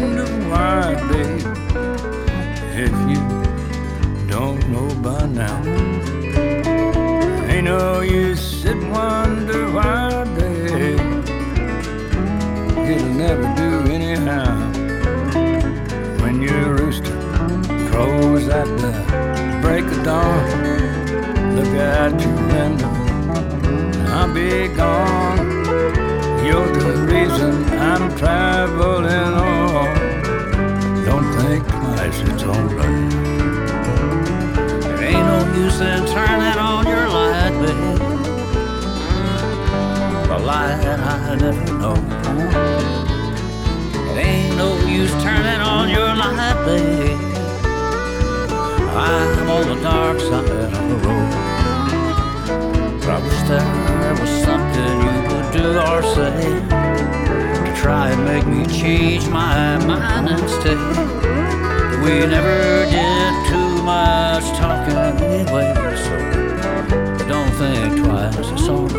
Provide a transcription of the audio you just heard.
wonder why, babe, if you don't know by now. Ain't no use to wonder why, babe, it'll never do anyhow. When your rooster crows at the break of dawn, look out your window, I'll be gone. You're the reason I'm traveling on. Don't think twice, it's alright. There ain't no use in turning on your light, babe. A light I never know. It ain't no use turning on your light, babe. I'm on the dark side of the road. I wish there was something you do or say to try and make me change my mind and stay. We never did too much talking anyway, so don't think twice, it's over.